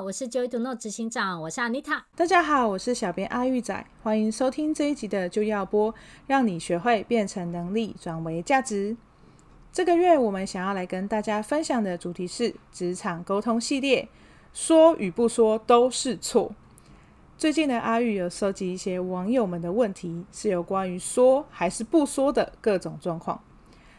好，我是 Joy to Know 执行长，我是 Anita。 大家好，我是小编阿玉仔，欢迎收听这一集的就要播，让你学会变成能力转为价值。这个月我们想要来跟大家分享的主题是职场沟通系列，说与不说都是错。最近的阿玉有收集一些网友们的问题，是有关于说还是不说的各种状况，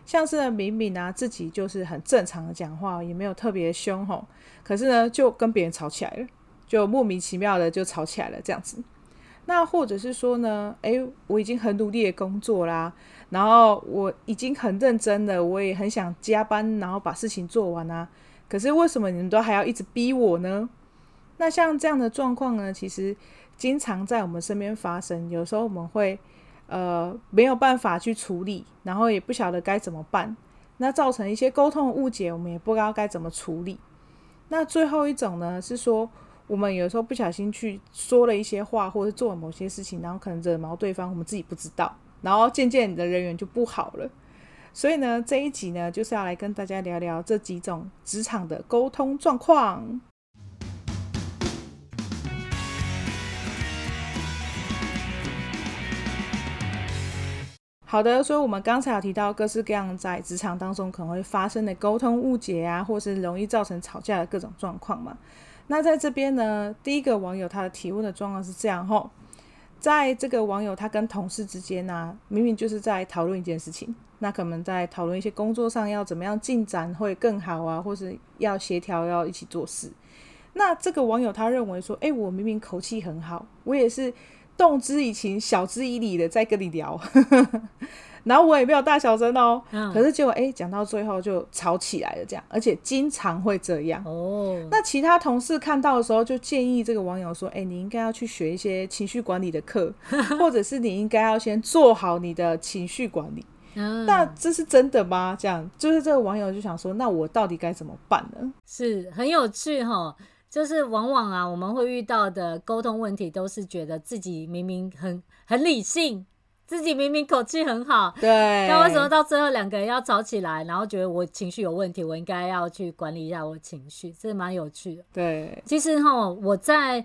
像是呢明明自己就是很正常的讲话，也没有特别凶吼，可是呢就跟别人吵起来了，就莫名其妙的就吵起来了这样子。那或者是说呢，我已经很努力的工作啦，然后我已经很认真了，我也很想加班然后把事情做完啊，可是为什么你们都还要一直逼我呢？那像这样的状况呢，其实经常在我们身边发生，有时候我们会没有办法去处理，然后也不晓得该怎么办，那造成一些沟通误解，我们也不知道该怎么处理。那最后一种呢，是说我们有时候不小心去说了一些话，或是做了某些事情，然后可能惹毛对方，我们自己不知道，然后渐渐你的人缘就不好了。所以呢，这一集呢，就是要来跟大家聊聊这几种职场的沟通状况。好的，所以我们刚才有提到各式各样在职场当中可能会发生的沟通误解啊，或是容易造成吵架的各种状况嘛。那在这边呢，第一个网友他的提问的状况是这样吼，在这个网友他跟同事之间啊，明明就是在讨论一件事情，那可能在讨论一些工作上要怎么样进展会更好啊，或是要协调要一起做事。那这个网友他认为说，我明明口气很好，我也是动之以情晓之以理的在跟你聊然后我也没有大小声哦，可是结果讲到最后就吵起来了这样，而且经常会这样哦。那其他同事看到的时候就建议这个网友说，你应该要去学一些情绪管理的课或者是你应该要先做好你的情绪管理那这是真的吗？这样就是这个网友就想说，那我到底该怎么办呢？是很有趣齁，就是往往我们会遇到的沟通问题都是觉得自己明明很理性，自己明明口气很好，对，但为什么到最后两个人要吵起来，然后觉得我情绪有问题，我应该要去管理一下我情绪，这蛮有趣的。对，其实我在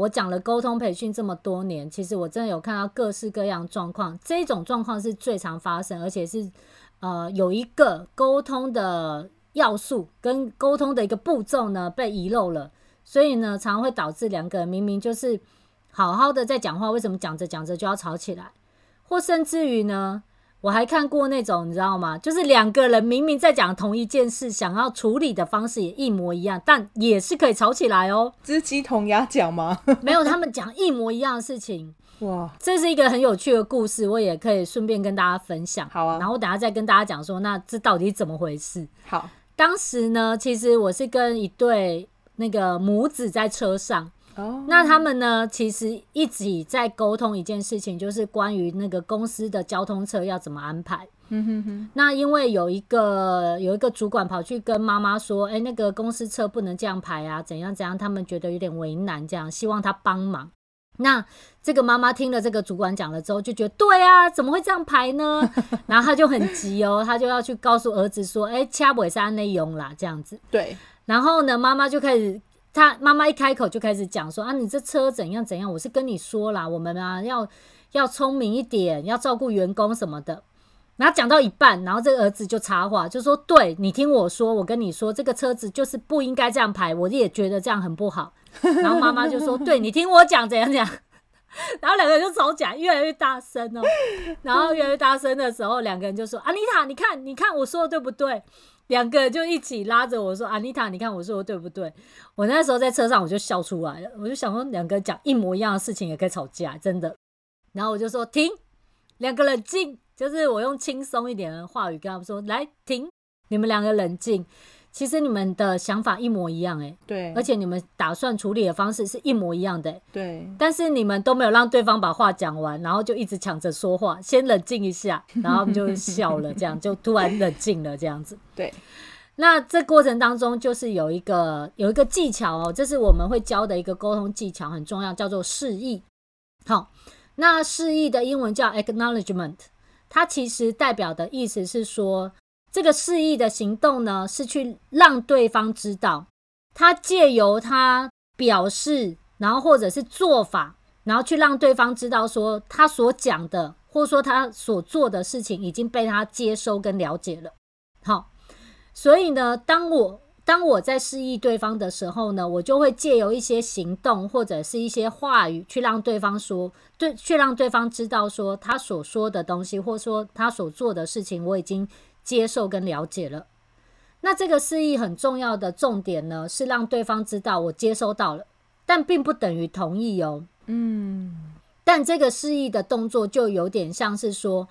我讲了沟通培训这么多年，其实我真的有看到各式各样状况，这种状况是最常发生，而且是有一个沟通的要素跟沟通的一个步骤呢被遗漏了，所以呢常会导致两个人明明就是好好的在讲话，为什么讲着讲着就要吵起来？或甚至于呢，我还看过那种你知道吗，就是两个人明明在讲同一件事，想要处理的方式也一模一样，但也是可以吵起来哦。这是鸡同鸭讲吗？没有，他们讲一模一样的事情。哇，这是一个很有趣的故事，我也可以顺便跟大家分享。好啊，然后等一下再跟大家讲说那这到底怎么回事。好，当时呢其实我是跟一对那个母子在车上那他们呢其实一起在沟通一件事情，就是关于那个公司的交通车要怎么安排那因为有一个主管跑去跟妈妈说那个公司车不能这样排啊怎样怎样，他们觉得有点为难这样，希望他帮忙。那这个妈妈听了这个主管讲了之后就觉得，对啊，怎么会这样排呢然后他就很急哦，他就要去告诉儿子说车不可以这样用啦这样子。对，然后呢妈妈就开始，妈妈一开口就开始讲说，你这车怎样怎样，我是跟你说啦，我们要聪明一点，要照顾员工什么的。然后讲到一半，然后这个儿子就插话就说，对，你听我说，我跟你说这个车子就是不应该这样排，我也觉得这样很不好然后妈妈就说，对，你听我讲怎样怎样然后两个人就吵架，越来越大声哦。然后越来越大声的时候，两个人就说，Anita，你看我说的对不对？两个就一起拉着我说，Anita，你看我说的对不对？我那时候在车上我就笑出来了，我就想说两个人讲一模一样的事情也可以吵架，真的。然后我就说停，两个冷静，就是我用轻松一点的话语跟他们说，来停，你们两个冷静。其实你们的想法一模一样对，而且你们打算处理的方式是一模一样的对，但是你们都没有让对方把话讲完，然后就一直抢着说话，先冷静一下，然后他们就笑了这样就突然冷静了这样子。对，那这过程当中就是有一个技巧这是我们会教的一个沟通技巧，很重要，叫做示意。好，那示意的英文叫 acknowledgement， 它其实代表的意思是说，这个示意的行动呢，是去让对方知道，他借由他表示，然后或者是做法，然后去让对方知道说他所讲的或说他所做的事情已经被他接收跟了解了。好，所以呢，当我在示意对方的时候呢，我就会借由一些行动或者是一些话语去让对方说，去让对方知道说他所说的东西或说他所做的事情我已经接受跟了解了。那这个示意很重要的重点呢，是让对方知道我接收到了，但并不等于同意哦。但这个示意的动作就有点像是说，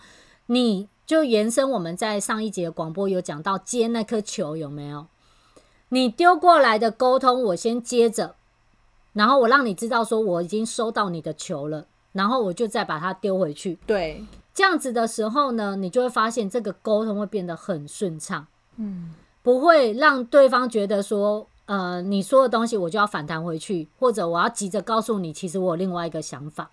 你就延伸我们在上一节广播有讲到接那颗球，有没有？你丢过来的沟通我先接着，然后我让你知道说我已经收到你的球了，然后我就再把它丢回去。对，这样子的时候呢，你就会发现这个沟通会变得很顺畅。不会让对方觉得说你说的东西我就要反弹回去，或者我要急着告诉你其实我有另外一个想法。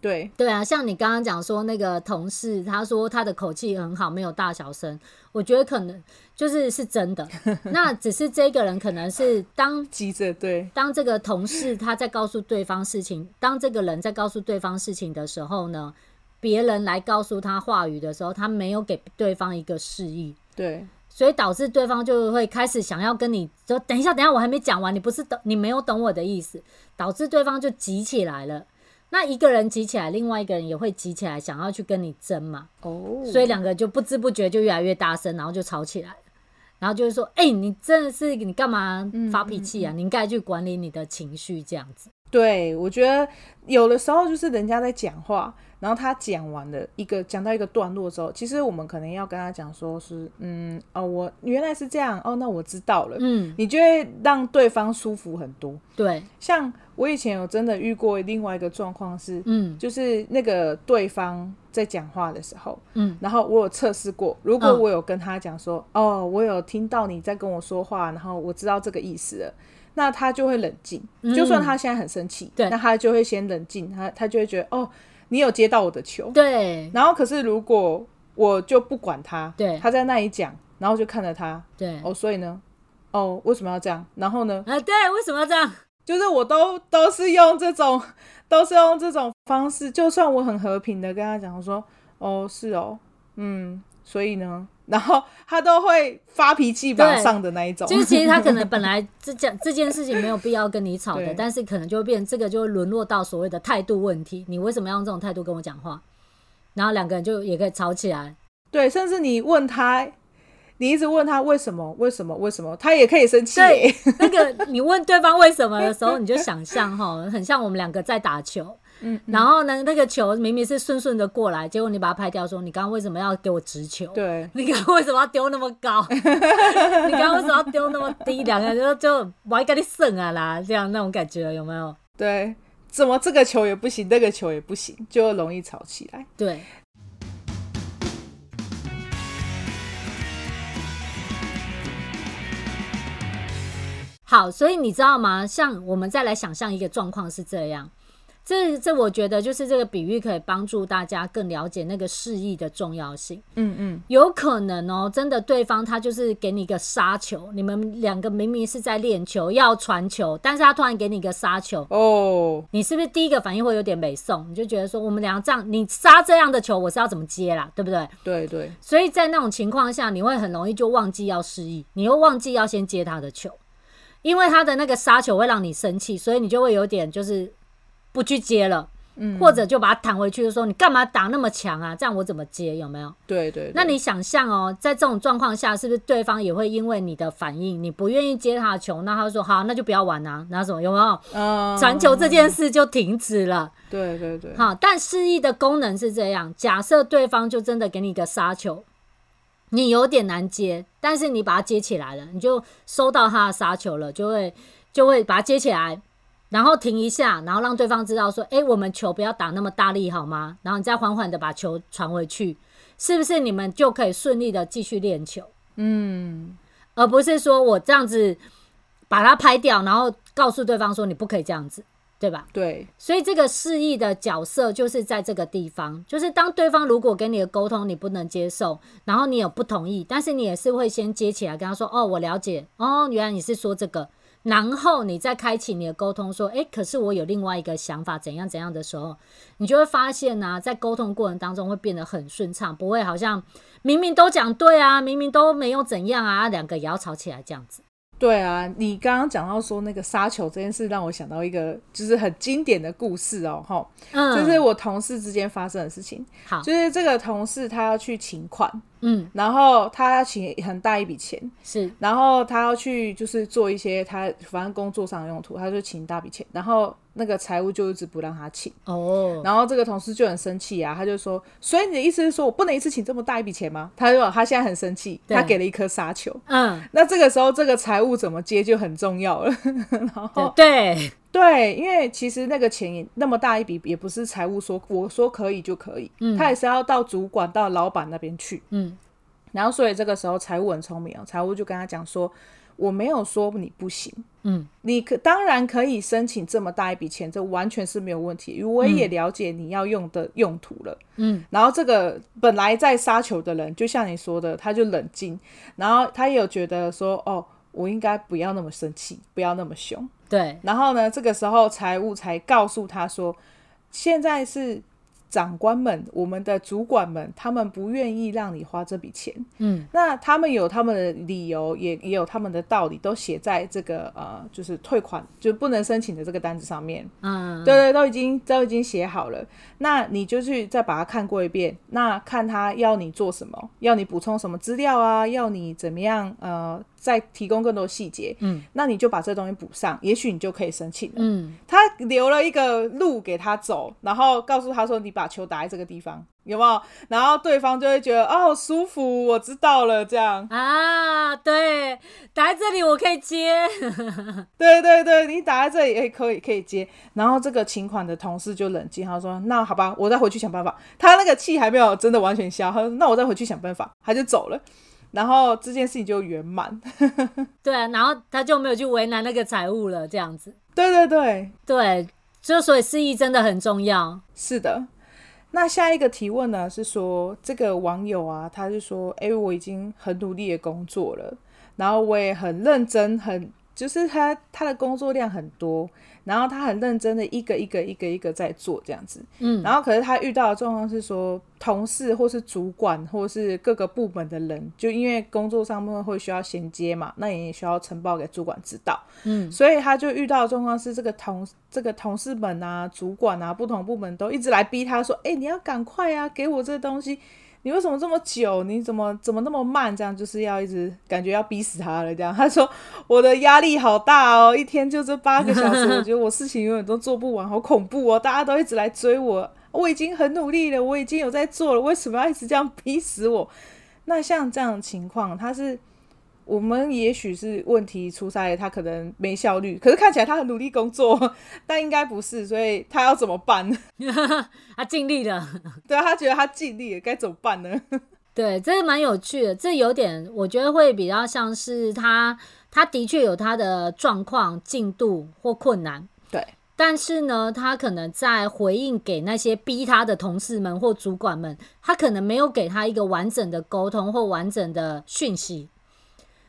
对对啊，像你刚刚讲说那个同事，他说他的口气很好，没有大小声，我觉得可能是真的。那只是这个人可能是当急着，对，当这个同事他在告诉对方事情，当这个人在告诉对方事情的时候呢，别人来告诉他话语的时候，他没有给对方一个示意，对，所以导致对方就会开始想要跟你说等一下等一下，我还没讲完，你没有懂我的意思，导致对方就急起来了。那一个人急起来，另外一个人也会急起来想要去跟你争嘛。所以两个就不知不觉就越来越大声，然后就吵起来了，然后就是说你真的是你干嘛发脾气啊，你应该去管理你的情绪这样子。对，我觉得有的时候就是人家在讲话，然后他讲到一个段落之后，其实我们可能要跟他讲说是我原来是这样哦，那我知道了。你就会让对方舒服很多。对，像我以前有真的遇过另外一个状况是，就是那个对方在讲话的时候，然后我有测试过，如果我有跟他讲说我有听到你在跟我说话，然后我知道这个意思了，那他就会冷静，就算他现在很生气，那他就会先冷静，他就会觉得你有接到我的球。对，然后可是如果我就不管他，对，他在那里讲，然后就看着他，对，所以呢，为什么要这样？然后呢，对，为什么要这样？就是我都是用这种方式，就算我很和平的跟他讲说，是所以呢，然后他都会发脾气马上的那一种。就是其实他可能本来这件事情没有必要跟你吵的，但是可能就会变，这个就会沦落到所谓的态度问题，你为什么要用这种态度跟我讲话？然后两个人就也可以吵起来。对，甚至你一直问他为什么，他也可以生气。对，那个你问对方为什么的时候，你就想象很像我们两个在打球，然后呢，那个球明明是顺顺的过来，结果你把它拍掉，说你刚刚为什么要给我直球？对，你刚刚为什么要丢那么高？你刚刚为什么要丢那么低？两个人就我要跟你胜啊啦，这样那种感觉有没有？对，怎么这个球也不行，那个球也不行，就容易吵起来。对。好，所以你知道吗？像我们再来想象一个状况是这样。这我觉得就是这个比喻可以帮助大家更了解那个示意的重要性。有可能真的对方他就是给你一个杀球，你们两个明明是在练球要传球，但是他突然给你一个杀球，你是不是第一个反应会有点美送？你就觉得说我们两个这样，你杀这样的球我是要怎么接啦，对不对？对对，所以在那种情况下，你会很容易就忘记要示意，你又忘记要先接他的球，因为他的那个杀球会让你生气，所以你就会有点就是不去接了，或者就把它弹回去，就说你干嘛打那么强啊，这样我怎么接？有没有？ 对，那你想象在这种状况下，是不是对方也会因为你的反应，你不愿意接他的球，那他就说好，那就不要玩啊，那什么，有没有？传球这件事就停止了。对对对，好，但示意的功能是这样，假设对方就真的给你一个杀球，你有点难接，但是你把它接起来了，你就收到他的杀球了，就会把它接起来，然后停一下，然后让对方知道说我们球不要打那么大力好吗？然后你再缓缓的把球传回去，是不是你们就可以顺利的继续练球？而不是说我这样子把它拍掉，然后告诉对方说你不可以这样子，对吧？对，所以这个示意的角色就是在这个地方，就是当对方如果跟你的沟通你不能接受，然后你有不同意，但是你也是会先接起来跟他说我了解，原来你是说这个，然后你再开启你的沟通说，诶，可是我有另外一个想法怎样怎样的时候，你就会发现啊，在沟通过程当中会变得很顺畅，不会好像明明都讲对啊，明明都没有怎样啊，两个也要吵起来这样子。对啊，你刚刚讲到说那个杀球这件事，让我想到一个就是很经典的故事哦，吼，这是我同事之间发生的事情。好，就是这个同事他要去请款，然后他要请很大一笔钱，是，然后他要去就是做一些他反正工作上的用途，他就请大笔钱，然后那个财务就一直不让他请，哦，然后这个同事就很生气啊，他就说，所以你的意思是说我不能一次请这么大一笔钱吗？他现在很生气，他给了一颗沙球，那这个时候这个财务怎么接就很重要了。然后对，因为其实那个钱那么大一笔也不是财务说我说可以就可以，他也是要到主管到老板那边去，然后所以这个时候财务很聪明哦，财务就跟他讲说，我没有说你不行，你当然可以申请这么大一笔钱，这完全是没有问题，我也了解你要用的用途了，然后这个本来在杀球的人就像你说的，他就冷静，然后他也有觉得说，哦，我应该不要那么生气，不要那么凶。对，然后呢，这个时候财务才告诉他说，现在是长官们，我们的主管们，他们不愿意让你花这笔钱，那他们有他们的理由，也有他们的道理，都写在这个就是退款就不能申请的这个单子上面，对，都已经写好了，那你就去再把它看过一遍，那看他要你做什么，要你补充什么资料啊，要你怎么样再提供更多细节，那你就把这东西补上，也许你就可以申请了。他留了一个路给他走，然后告诉他说，你把球打在这个地方，有没有？然后对方就会觉得，哦，舒服，我知道了，这样啊，对，打在这里我可以接。对，你打在这里也可以接。然后这个请款的同事就冷静，他说，那好吧，我再回去想办法。他那个气还没有真的完全消，他说，那我再回去想办法，他就走了。然后这件事情就圆满。对啊，然后他就没有去为难那个财务了，这样子。对，就所以示意真的很重要。是的。那下一个提问呢是说，这个网友啊，他是说，我已经很努力的工作了，然后我也很认真，就是他的工作量很多，然后他很认真的一个在做这样子，然后可是他遇到的状况是说，同事或是主管或是各个部门的人，就因为工作上面会需要衔接嘛，那也需要呈报给主管知道，所以他就遇到的状况是，这个同事们啊，主管啊，不同部门都一直来逼他说，你要赶快啊，给我这东西，你为什么这么久？你怎么那么慢？这样就是要一直感觉要逼死他了。这样他说，我的压力好大哦，一天就这8个小时，我觉得我事情永远都做不完，好恐怖哦！大家都一直来追我，我已经很努力了，我已经有在做了，为什么要一直这样逼死我？那像这样的情况，他是我们也许是问题出在他可能没效率，可是看起来他很努力工作，但应该不是，所以他要怎么办？他尽力了。对，他觉得他尽力了，该怎么办呢？对，这是蛮有趣的，这有点我觉得会比较像是他的确有他的状况、进度或困难，对，但是呢，他可能在回应给那些逼他的同事们或主管们，他可能没有给他一个完整的沟通或完整的讯息。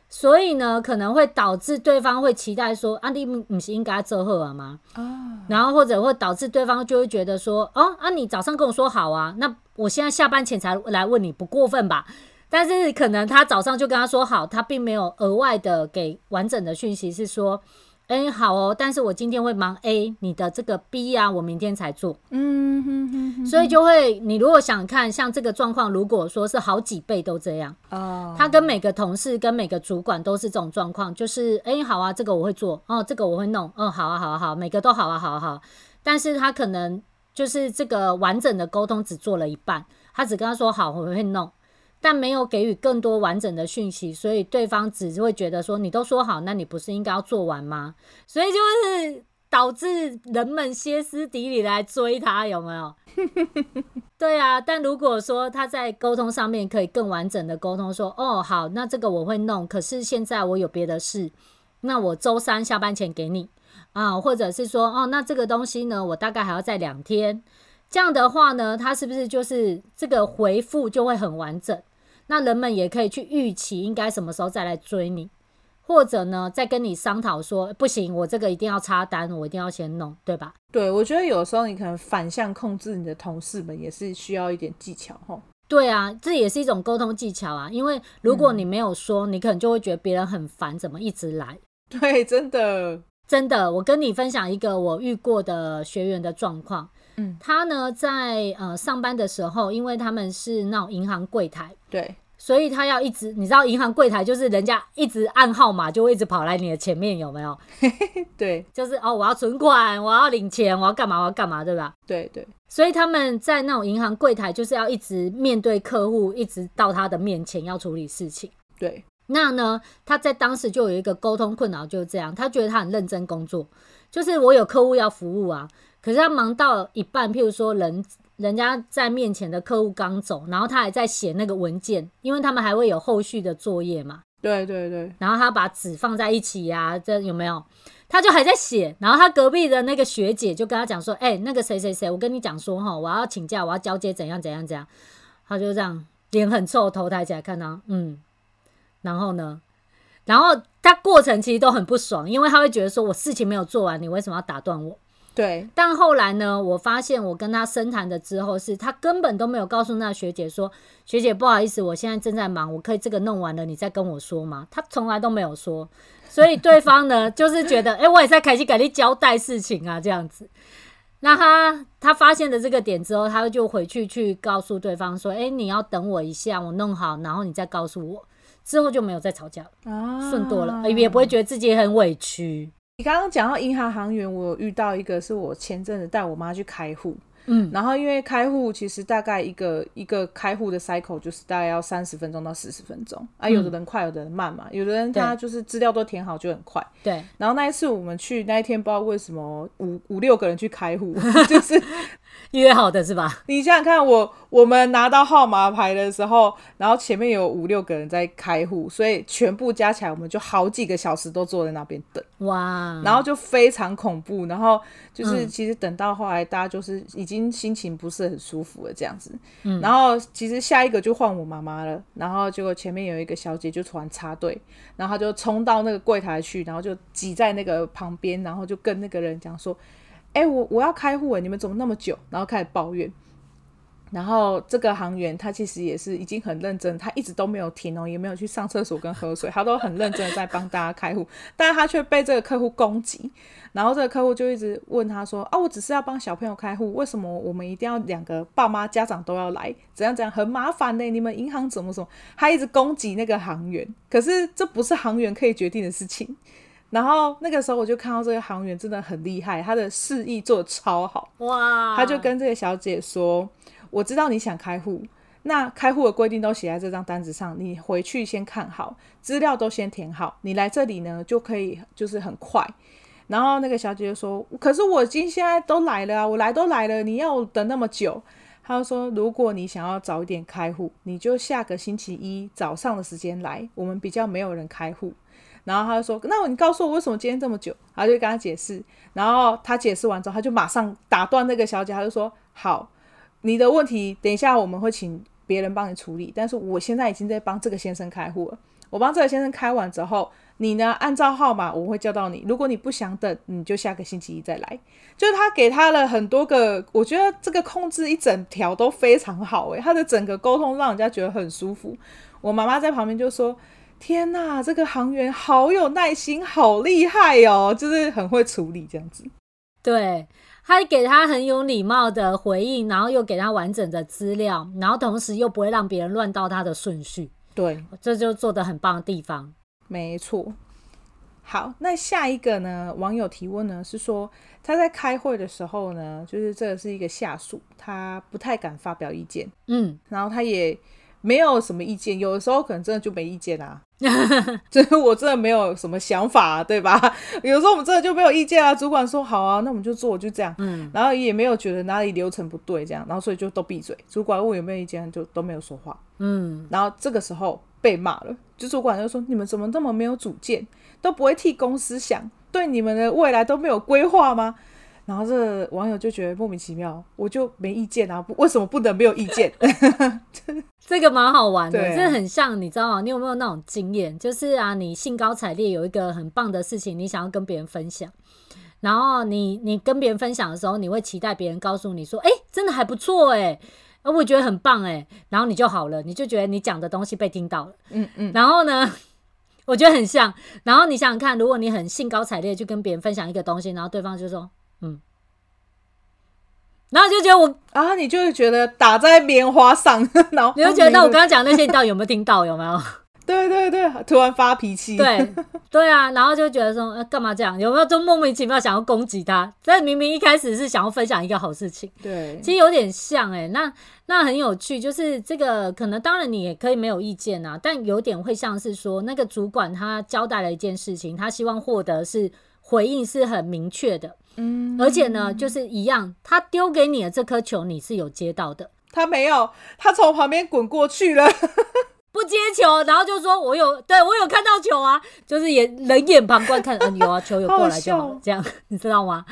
所以呢，可能会导致对方会期待说，啊，你不是应该做好了吗？然后或者会导致对方就会觉得说，哦，啊，你早上跟我说好啊，那我现在下班前才来问你，不过分吧？但是可能他早上就跟他说好，他并没有额外的给完整的讯息，是说，好哦，但是我今天会忙 A， 你的这个 B 啊，我明天才做。所以就会，你如果想看像这个状况，如果说是好几倍都这样，他跟每个同事跟每个主管都是这种状况，就是好啊，这个我会做，哦，这个我会弄，哦，好啊，每个都好啊，但是他可能就是这个完整的沟通只做了一半，他只跟他说好，我会弄。但没有给予更多完整的讯息，所以对方只会觉得说，你都说好，那你不是应该要做完吗？所以就是导致人们歇斯底里来追他，有没有？对啊，但如果说他在沟通上面可以更完整的沟通说，哦，好，那这个我会弄，可是现在我有别的事，那我周三下班前给你啊，或者是说，哦，那这个东西呢，我大概还要再2天，这样的话呢，他是不是就是这个回复就会很完整？那人们也可以去预期应该什么时候再来追你，或者呢再跟你商讨说不行，我这个一定要插单，我一定要先弄，对吧？对，我觉得有时候你可能反向控制你的同事们也是需要一点技巧吼。对啊，这也是一种沟通技巧啊，因为如果你没有说，你可能就会觉得别人很烦，怎么一直来。对，真的真的。我跟你分享一个我遇过的学员的状况，他呢在上班的时候，因为他们是那种银行柜台，对，所以他要一直，你知道银行柜台就是人家一直按号码就会一直跑来你的前面，有没有？对，就是哦，我要存款，我要领钱，我要干嘛，我要干嘛，对吧？对对。所以他们在那种银行柜台就是要一直面对客户，一直到他的面前要处理事情。对。那呢，他在当时就有一个沟通困扰，就是这样，他觉得他很认真工作，就是我有客户要服务啊，可是他忙到一半，譬如说人家在面前的客户刚走，然后他还在写那个文件，因为他们还会有后续的作业嘛。对对对。然后他把纸放在一起啊，这有没有？他就还在写，然后他隔壁的那个学姐就跟他讲说，欸，那个谁谁谁，我跟你讲说齁，我要请假，我要交接怎样怎样怎样。他就这样脸很臭，头抬起来看他，然后呢，然后他过程其实都很不爽，因为他会觉得说我事情没有做完，你为什么要打断我？对，但后来呢，我发现我跟他深谈的之后，是他根本都没有告诉那学姐说，学姐不好意思，我现在正在忙，我可以这个弄完了你再跟我说吗？他从来都没有说，所以对方呢就是觉得，我也在开始给你交代事情啊，这样子。那他发现了这个点之后，他就回去告诉对方说，你要等我一下，我弄好然后你再告诉我，之后就没有再吵架了，顺多了，也不会觉得自己很委屈。你刚刚讲到银行行员，我有遇到一个是我前阵子带我妈去开户，然后因为开户其实大概一个开户的 cycle 就是大概要30分钟到40分钟啊，有的人快有的人慢嘛，有的人他就是资料都填好就很快。对。然后那一次我们去那一天不知道为什么5-6个人去开户，就是约好的是吧？你想想看，我们拿到号码牌的时候，然后前面有5-6个人在开户，所以全部加起来我们就好几个小时都坐在那边等。哇！然后就非常恐怖，然后就是其实等到后来大家就是已经心情不是很舒服了这样子。然后其实下一个就换我妈妈了，然后结果前面有一个小姐就突然插队，然后她就冲到那个柜台去，然后就挤在那个旁边，然后就跟那个人讲说，我要开户，你们怎么那么久？然后开始抱怨。然后这个行员他其实也是已经很认真，他一直都没有停哦，也没有去上厕所跟喝水，他都很认真的在帮大家开户，但是他却被这个客户攻击。然后这个客户就一直问他说，我只是要帮小朋友开户，为什么我们一定要2个爸妈家长都要来？怎样怎样，很麻烦呢，你们银行怎么怎么？他一直攻击那个行员，可是这不是行员可以决定的事情。然后那个时候我就看到这个行员真的很厉害，他的示意做得超好。哇！他就跟这个小姐说，我知道你想开户，那开户的规定都写在这张单子上，你回去先看好，资料都先填好，你来这里呢就可以就是很快。然后那个小姐就说，可是我已经现在都来了啊，我来都来了，你要我等那么久？他就说，如果你想要早一点开户，你就下个星期一早上的时间来，我们比较没有人开户。然后他就说，那你告诉我为什么今天这么久？他就跟他解释，然后他解释完之后，他就马上打断那个小姐，他就说，好，你的问题等一下我们会请别人帮你处理，但是我现在已经在帮这个先生开户了，我帮这个先生开完之后，你呢按照号码我会叫到你，如果你不想等，你就下个星期一再来。就是他给他了很多个，我觉得这个控制一整条都非常好，他的整个沟通让人家觉得很舒服。我妈妈在旁边就说，天哪，这个行员好有耐心，好厉害哦，就是很会处理这样子。对，他给他很有礼貌的回应，然后又给他完整的资料，然后同时又不会让别人乱到他的顺序。对，这就做得很棒的地方。没错。好，那下一个呢，网友提问呢是说，他在开会的时候呢，就是这是一个下属，他不太敢发表意见，然后他也没有什么意见，有的时候可能真的就没意见啊，就是我真的没有什么想法啊，对吧？有时候我们真的就没有意见啊，主管说好啊，那我们就做，就这样，然后也没有觉得哪里流程不对这样，然后所以就都闭嘴，主管问我有没有意见就都没有说话，然后这个时候被骂了，就主管就说，你们怎么那么没有主见，都不会替公司想，对你们的未来都没有规划吗？然后这个网友就觉得莫名其妙，我就没意见啊，为什么不能没有意见？这个蛮好玩的，这很像你知道吗？你有没有那种经验，就是啊你兴高采烈有一个很棒的事情你想要跟别人分享，然后你跟别人分享的时候，你会期待别人告诉你说哎、欸、真的还不错哎、欸啊、我觉得很棒哎、欸，然后你就好了，你就觉得你讲的东西被听到了，嗯嗯，然后呢我觉得很像，然后你想想看，如果你很兴高采烈去跟别人分享一个东西，然后对方就说嗯，然后就觉得我啊，你就会觉得打在棉花上，然后你就觉得那我刚刚讲那些你到底有没有听到，有没有？对对对，突然发脾气，对对啊，然后就觉得说干嘛这样，有没有就莫名其妙想要攻击他，但明明一开始是想要分享一个好事情，对，其实有点像欸，那很有趣，就是这个可能当然你也可以没有意见啊，但有点会像是说那个主管他交代了一件事情，他希望获得是回应是很明确的，嗯，而且呢就是一样，他丢给你的这颗球你是有接到的，他没有，他从旁边滚过去了不接球，然后就说我有，对，我有看到球啊，就是也冷眼旁观看，有啊，球有过来就好了，这样你知道吗？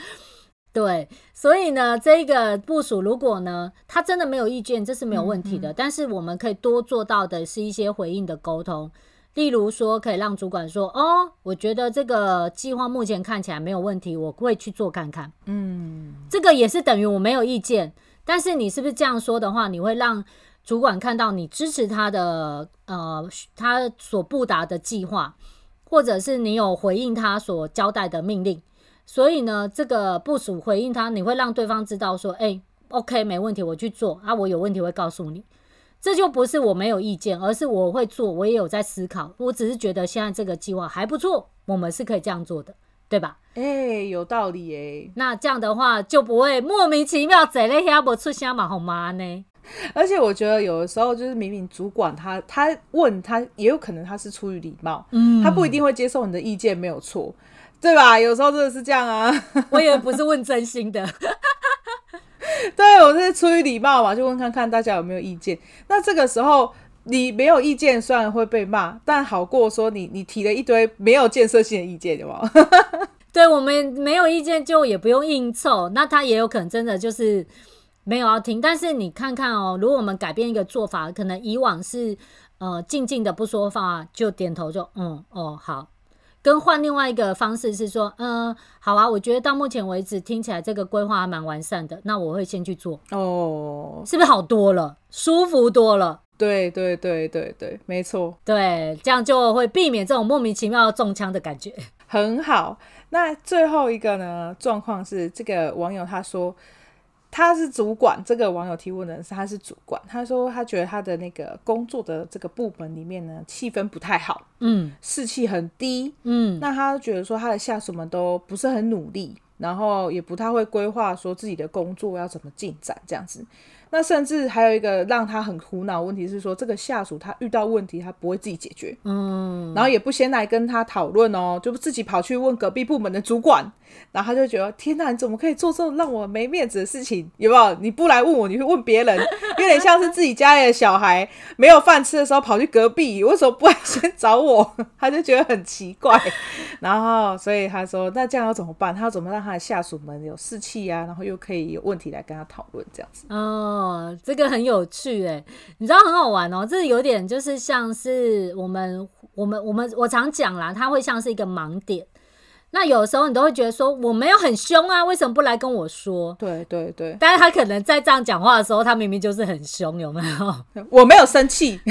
对，所以呢这个部署如果呢他真的没有意见，这是没有问题的，但是我们可以多做到的是一些回应的沟通，例如说可以让主管说哦，我觉得这个计划目前看起来没有问题，我会去做看看，嗯，这个也是等于我没有意见，但是你是不是这样说的话，你会让主管看到你支持他的他所布达的计划，或者是你有回应他所交代的命令，所以呢这个部署回应他，你会让对方知道说欸 OK 没问题，我去做啊，我有问题会告诉你，这就不是我没有意见，而是我会做，我也有在思考，我只是觉得现在这个计划还不错，我们是可以这样做的，对吧？欸，有道理欸，那这样的话就不会莫名其妙坐在那边没出声嘛，好吗呢？而且我觉得有的时候就是明明主管他问他，也有可能他是出于礼貌，他不一定会接受你的意见，没有错，对吧？有时候真的是这样啊我以为不是问真心的对，我是出于礼貌嘛，就问看看大家有没有意见，那这个时候你没有意见虽然会被骂，但好过说你提了一堆没有建设性的意见，有没有对，我们没有意见就也不用硬凑，那他也有可能真的就是没有要听，但是你看看哦，如果我们改变一个做法，可能以往是静静的不说话，就点头就嗯哦好，跟换另外一个方式是说好啊，我觉得到目前为止听起来这个规划还蛮完善的，那我会先去做哦，是不是好多了，舒服多了？对对对对对，没错，对，这样就会避免这种莫名其妙中枪的感觉，很好。那最后一个呢状况是，这个网友他说他是主管，这个网友提问的是他是主管，他说他觉得他的那个工作的这个部门里面呢气氛不太好，士气很低，那他觉得说他的下属们都不是很努力，然后也不太会规划说自己的工作要怎么进展这样子，那甚至还有一个让他很苦恼的问题是说，这个下属他遇到问题他不会自己解决，然后也不先来跟他讨论哦，就自己跑去问隔壁部门的主管，然后他就觉得天哪，你怎么可以做这种让我没面子的事情，有没有？你不来问我，你去问别人有点像是自己家里的小孩没有饭吃的时候跑去隔壁，为什么不来先找我他就觉得很奇怪，然后所以他说那这样要怎么办，他要怎么让他的下属们有士气啊，然后又可以有问题来跟他讨论这样子。这个很有趣欸，你知道很好玩哦，这有点就是像是我常讲啦，它会像是一个盲点，那有时候你都会觉得说我没有很凶啊，为什么不来跟我说？对对对，但是他可能在这样讲话的时候他明明就是很凶，有没有？我没有生气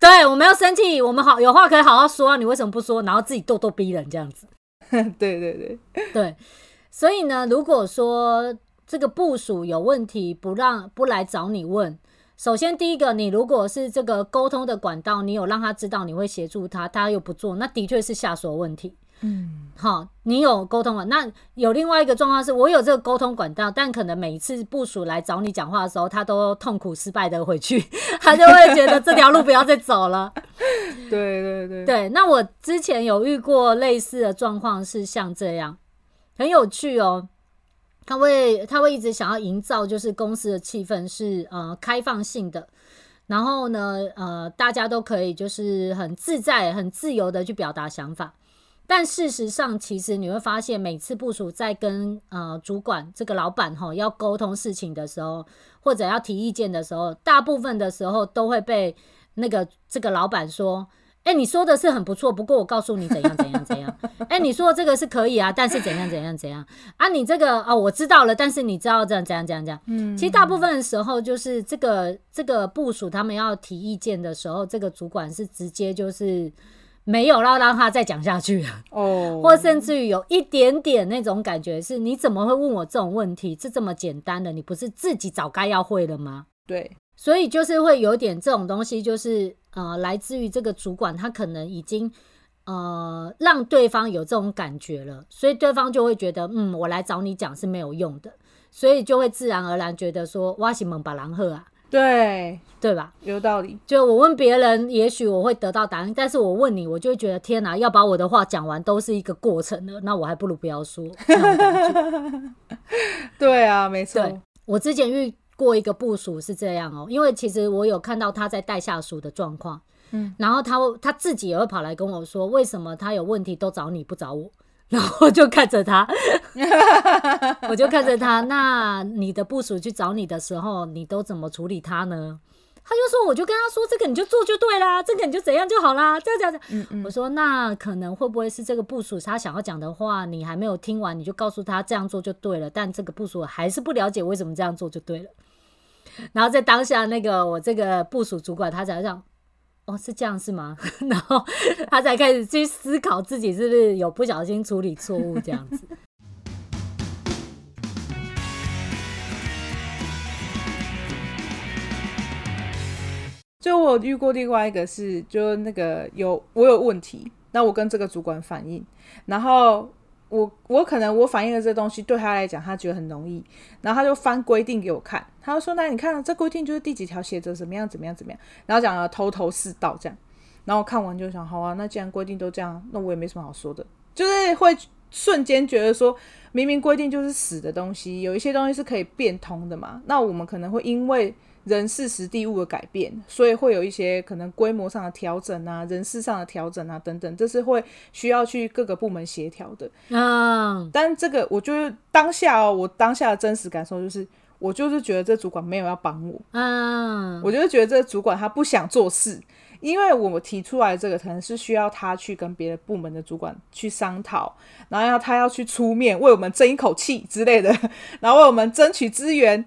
对，我没有生气，我们好有话可以好好说啊，你为什么不说？然后自己咄咄逼人这样子对对对对，所以呢如果说这个部署有问题不来找你问，首先第一个，你如果是这个沟通的管道，你有让他知道你会协助他，他又不做，那的确是下属的问题，好，你有沟通了。那有另外一个状况是，我有这个沟通管道，但可能每一次部署来找你讲话的时候他都痛苦失败的回去他就会觉得这条路不要再走了对对对对，那我之前有遇过类似的状况是像这样，很有趣哦，他会一直想要营造就是公司的气氛是开放性的，然后呢大家都可以就是很自在很自由的去表达想法，但事实上其实你会发现每次部署在跟主管这个老板要沟通事情的时候，或者要提意见的时候，大部分的时候都会被这个老板说，你说的是很不错，不过我告诉你怎样怎样怎样。你说这个是可以啊，但是怎样怎样怎样啊？你这个我知道了，但是你知道这样怎样怎样怎样。其实大部分的时候就是这个部署他们要提意见的时候，这个主管是直接就是没有要让他再讲下去了，或甚至于有一点点那种感觉是，你怎么会问我这种问题？这么简单的，你不是自己早该要会了吗？对。所以就是会有点这种东西，就是来自于这个主管他可能已经让对方有这种感觉了，所以对方就会觉得我来找你讲是没有用的，所以就会自然而然觉得说我是问别人好啊，对吧？有道理。就我问别人也许我会得到答案，但是我问你我就会觉得天哪，要把我的话讲完都是一个过程了，那我还不如不要说那种感觉。对啊，没错。我之前遇过一个部署是这样因为其实我有看到他在带下属的状况，然后他自己也会跑来跟我说，为什么他有问题都找你不找我？然后我就看着他，那你的部署去找你的时候，你都怎么处理他呢？他就说，我就跟他说，这个你就做就对啦，这个你就怎样就好啦，这样。我说那可能会不会是这个部署他想要讲的话你还没有听完，你就告诉他这样做就对了，但这个部署还是不了解为什么这样做就对了。然后在当下我这个部署主管他才想，是这样是吗？然后他才开始去思考自己是不是有不小心处理错误这样子。就我遇过另外一个是，就我有问题，那我跟这个主管反映，然后我可能我反映的这东西对他来讲他觉得很容易，然后他就翻规定给我看，他就说那你看这规定就是第几条写着怎么样怎么样怎么样，然后讲了头头是道这样，然后我看完就想，好啊，那既然规定都这样，那我也没什么好说的，就是会瞬间觉得说明明规定就是死的东西，有一些东西是可以变通的嘛，那我们可能会因为人事时地物的改变，所以会有一些可能规模上的调整啊，人事上的调整啊等等，这是会需要去各个部门协调的。但这个我就是当下我当下的真实感受就是，我就是觉得这主管没有要帮我，我就是觉得这主管他不想做事，因为我提出来这个可能是需要他去跟别的部门的主管去商讨，然后他要去出面为我们争一口气之类的，然后为我们争取资源。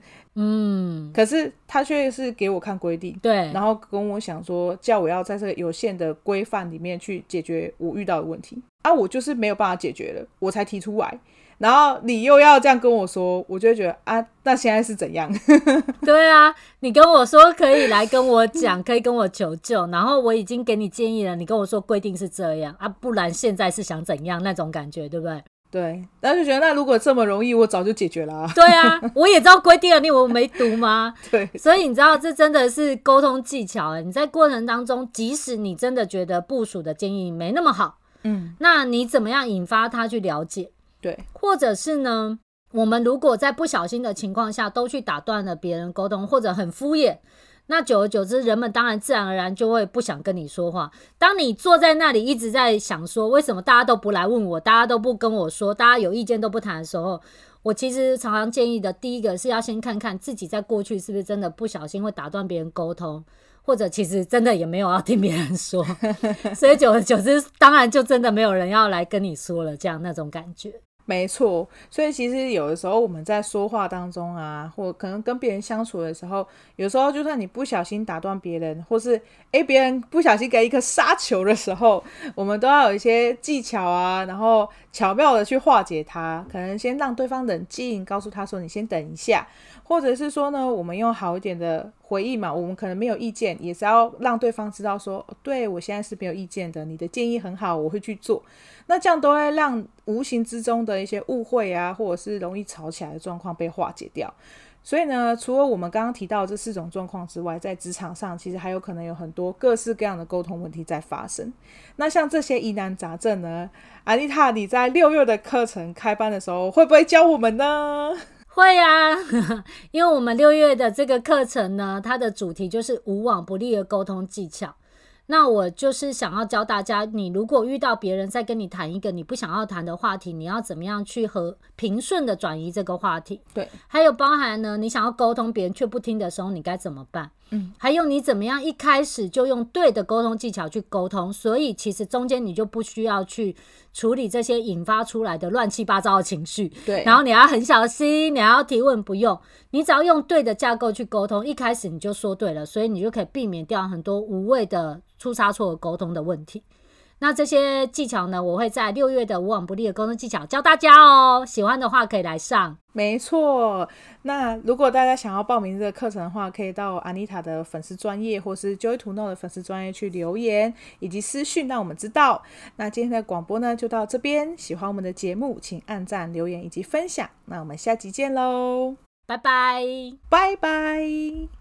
可是他却是给我看规定，对，然后跟我想说叫我要在这个有限的规范里面去解决我遇到的问题啊，我就是没有办法解决了我才提出来，然后你又要这样跟我说，我就会觉得那现在是怎样？对啊，你跟我说可以来跟我讲，可以跟我求救，然后我已经给你建议了，你跟我说规定是这样啊，不然现在是想怎样那种感觉，对不对？对，然后就觉得那如果这么容易我早就解决了啊。对啊，我也知道规定了，你以为我没读吗？对，所以你知道这真的是沟通技巧你在过程当中，即使你真的觉得部署的建议没那么好，那你怎么样引发他去了解？对，或者是呢，我们如果在不小心的情况下都去打断了别人沟通，或者很敷衍，那久而久之人们当然自然而然就会不想跟你说话。当你坐在那里一直在想说为什么大家都不来问我，大家都不跟我说，大家有意见都不谈的时候，我其实常常建议的第一个是要先看看自己在过去是不是真的不小心会打断别人沟通，或者其实真的也没有要听别人说，所以久而久之当然就真的没有人要来跟你说了，这样那种感觉。没错，所以其实有的时候我们在说话当中啊，或可能跟别人相处的时候，有时候就算你不小心打断别人，或是别人不小心给一颗杀球的时候，我们都要有一些技巧啊，然后巧妙的去化解它，可能先让对方冷静，告诉他说你先等一下，或者是说呢我们用好一点的回应嘛，我们可能没有意见也是要让对方知道说，对，我现在是没有意见的，你的建议很好，我会去做，那这样都会让无形之中的一些误会啊，或者是容易吵起来的状况被化解掉。所以呢，除了我们刚刚提到这四种状况之外，在职场上其实还有可能有很多各式各样的沟通问题在发生。那像这些疑难杂症呢，Anita你在6月的课程开班的时候会不会教我们呢？会啊，因为我们6月的这个课程呢，它的主题就是无往不利的沟通技巧。那我就是想要教大家，你如果遇到别人在跟你谈一个你不想要谈的话题，你要怎么样去和平顺的转移这个话题。对，还有包含呢，你想要沟通别人却不听的时候你该怎么办，还有你怎么样一开始就用对的沟通技巧去沟通，所以其实中间你就不需要去处理这些引发出来的乱七八糟的情绪。对，然后你要很小心，你要提问，不用，你只要用对的架构去沟通，一开始你就说对了，所以你就可以避免掉很多无谓的出差错沟通的问题。那这些技巧呢，我会在6月的无往不利的沟通技巧教大家哦，喜欢的话可以来上。没错，那如果大家想要报名这个课程的话，可以到 Anita 的粉丝专页或是 Joy to Know 的粉丝专页去留言以及私讯让我们知道。那今天的广播呢就到这边，喜欢我们的节目请按赞留言以及分享，那我们下集见咯，拜拜拜拜。